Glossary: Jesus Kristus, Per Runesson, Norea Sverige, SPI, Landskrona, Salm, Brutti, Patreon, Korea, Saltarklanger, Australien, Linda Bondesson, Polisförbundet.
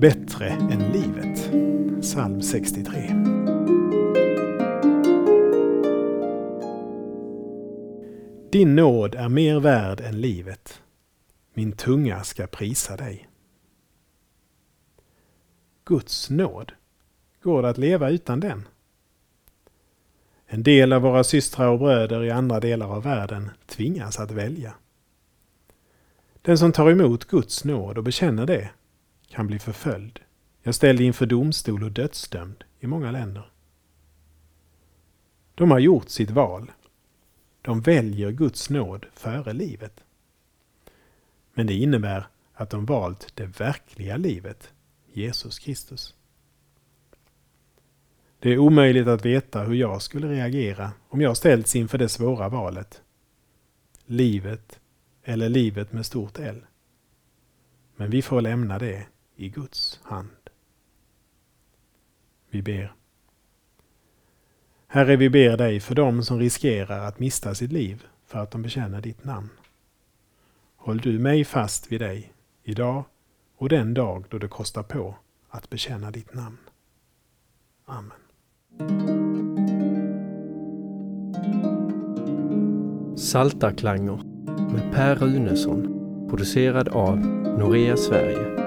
Bättre än livet. Salm 63. Din nåd är mer värd än livet. Min tunga ska prisa dig. Guds nåd. Går det att leva utan den? En del av våra systrar och bröder i andra delar av världen tvingas att välja. Den som tar emot Guds nåd och bekänner det kan bli förföljd. Jag ställde inför domstol och dödsdömd i många länder. De har gjort sitt val. De väljer Guds nåd före livet. Men det innebär att de valt det verkliga livet, Jesus Kristus. Det är omöjligt att veta hur jag skulle reagera om jag ställts inför det svåra valet. Livet eller livet med stort L. Men vi får lämna det i Guds hand. Vi ber. Herre, vi ber dig för dem som riskerar att mista sitt liv för att de bekänner ditt namn. Håll du mig fast vid dig idag och den dag då det kostar på att bekänna ditt namn. Amen. Saltarklanger med Per Runesson, producerad av Norea Sverige.